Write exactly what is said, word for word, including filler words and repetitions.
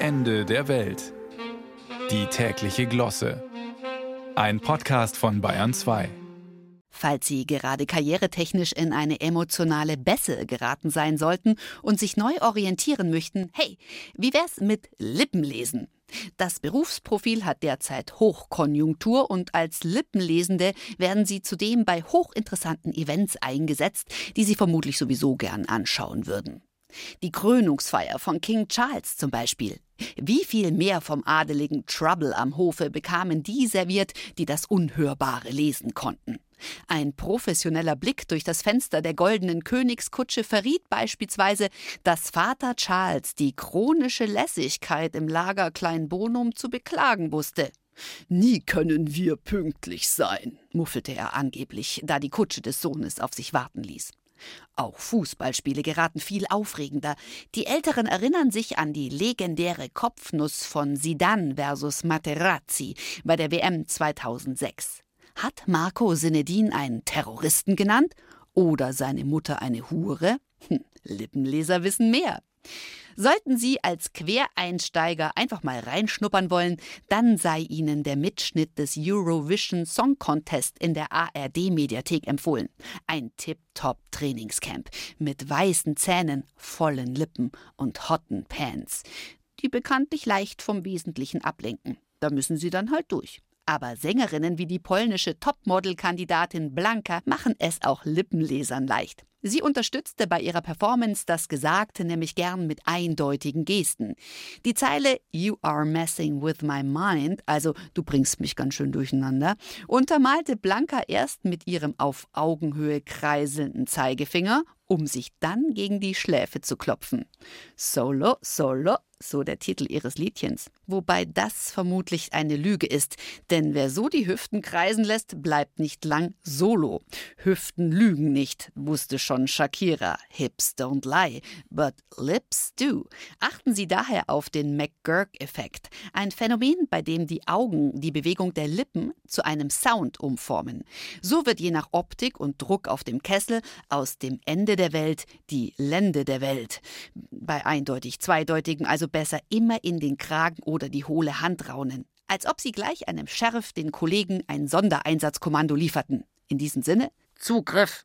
Ende der Welt. Die tägliche Glosse. Ein Podcast von Bayern zwei. Falls Sie gerade karrieretechnisch in eine emotionale Besse geraten sein sollten und sich neu orientieren möchten, hey, wie wär's mit Lippenlesen? Das Berufsprofil hat derzeit Hochkonjunktur und als Lippenlesende werden Sie zudem bei hochinteressanten Events eingesetzt, die Sie vermutlich sowieso gern anschauen würden. Die Krönungsfeier von King Charles zum Beispiel. Wie viel mehr vom adeligen Trouble am Hofe bekamen die serviert, die das Unhörbare lesen konnten? Ein professioneller Blick durch das Fenster der goldenen Königskutsche verriet beispielsweise, dass Vater Charles die chronische Lässigkeit im Lager Kleinbonum zu beklagen wusste. »Nie können wir pünktlich sein«, muffelte er angeblich, da die Kutsche des Sohnes auf sich warten ließ. Auch Fußballspiele geraten viel aufregender. Die Älteren erinnern sich an die legendäre Kopfnuss von Zidane versus Materazzi bei der W M zweitausendsechs. Hat Marco Zinedine einen Terroristen genannt oder seine Mutter eine Hure? Hm, Lippenleser wissen mehr. Sollten Sie als Quereinsteiger einfach mal reinschnuppern wollen, dann sei Ihnen der Mitschnitt des Eurovision Song Contest in der A R D-Mediathek empfohlen. Ein Tip-Top-Trainingscamp mit weißen Zähnen, vollen Lippen und hotten Pants, die bekanntlich leicht vom Wesentlichen ablenken. Da müssen Sie dann halt durch. Aber Sängerinnen wie die polnische Topmodel-Kandidatin Blanka machen es auch Lippenlesern leicht. Sie unterstützte bei ihrer Performance das Gesagte nämlich gern mit eindeutigen Gesten. Die Zeile "You are messing with my mind", also "Du bringst mich ganz schön durcheinander", untermalte Blanka erst mit ihrem auf Augenhöhe kreiselnden Zeigefinger, um sich dann gegen die Schläfe zu klopfen. Solo, solo, so der Titel ihres Liedchens. Wobei das vermutlich eine Lüge ist, denn wer so die Hüften kreisen lässt, bleibt nicht lang solo. Hüften lügen nicht, wusste schon Shakira. Hips don't lie, but lips do. Achten Sie daher auf den McGurk-Effekt, ein Phänomen, bei dem die Augen die Bewegung der Lippen zu einem Sound umformen. So wird je nach Optik und Druck auf dem Kessel aus dem Ende der Welt die Lende der Welt. Bei eindeutig Zweideutigen also besser immer in den Kragen oder die hohle Hand raunen. Als ob sie gleich einem Sheriff, den Kollegen, ein Sondereinsatzkommando lieferten. In diesem Sinne, Zugriff!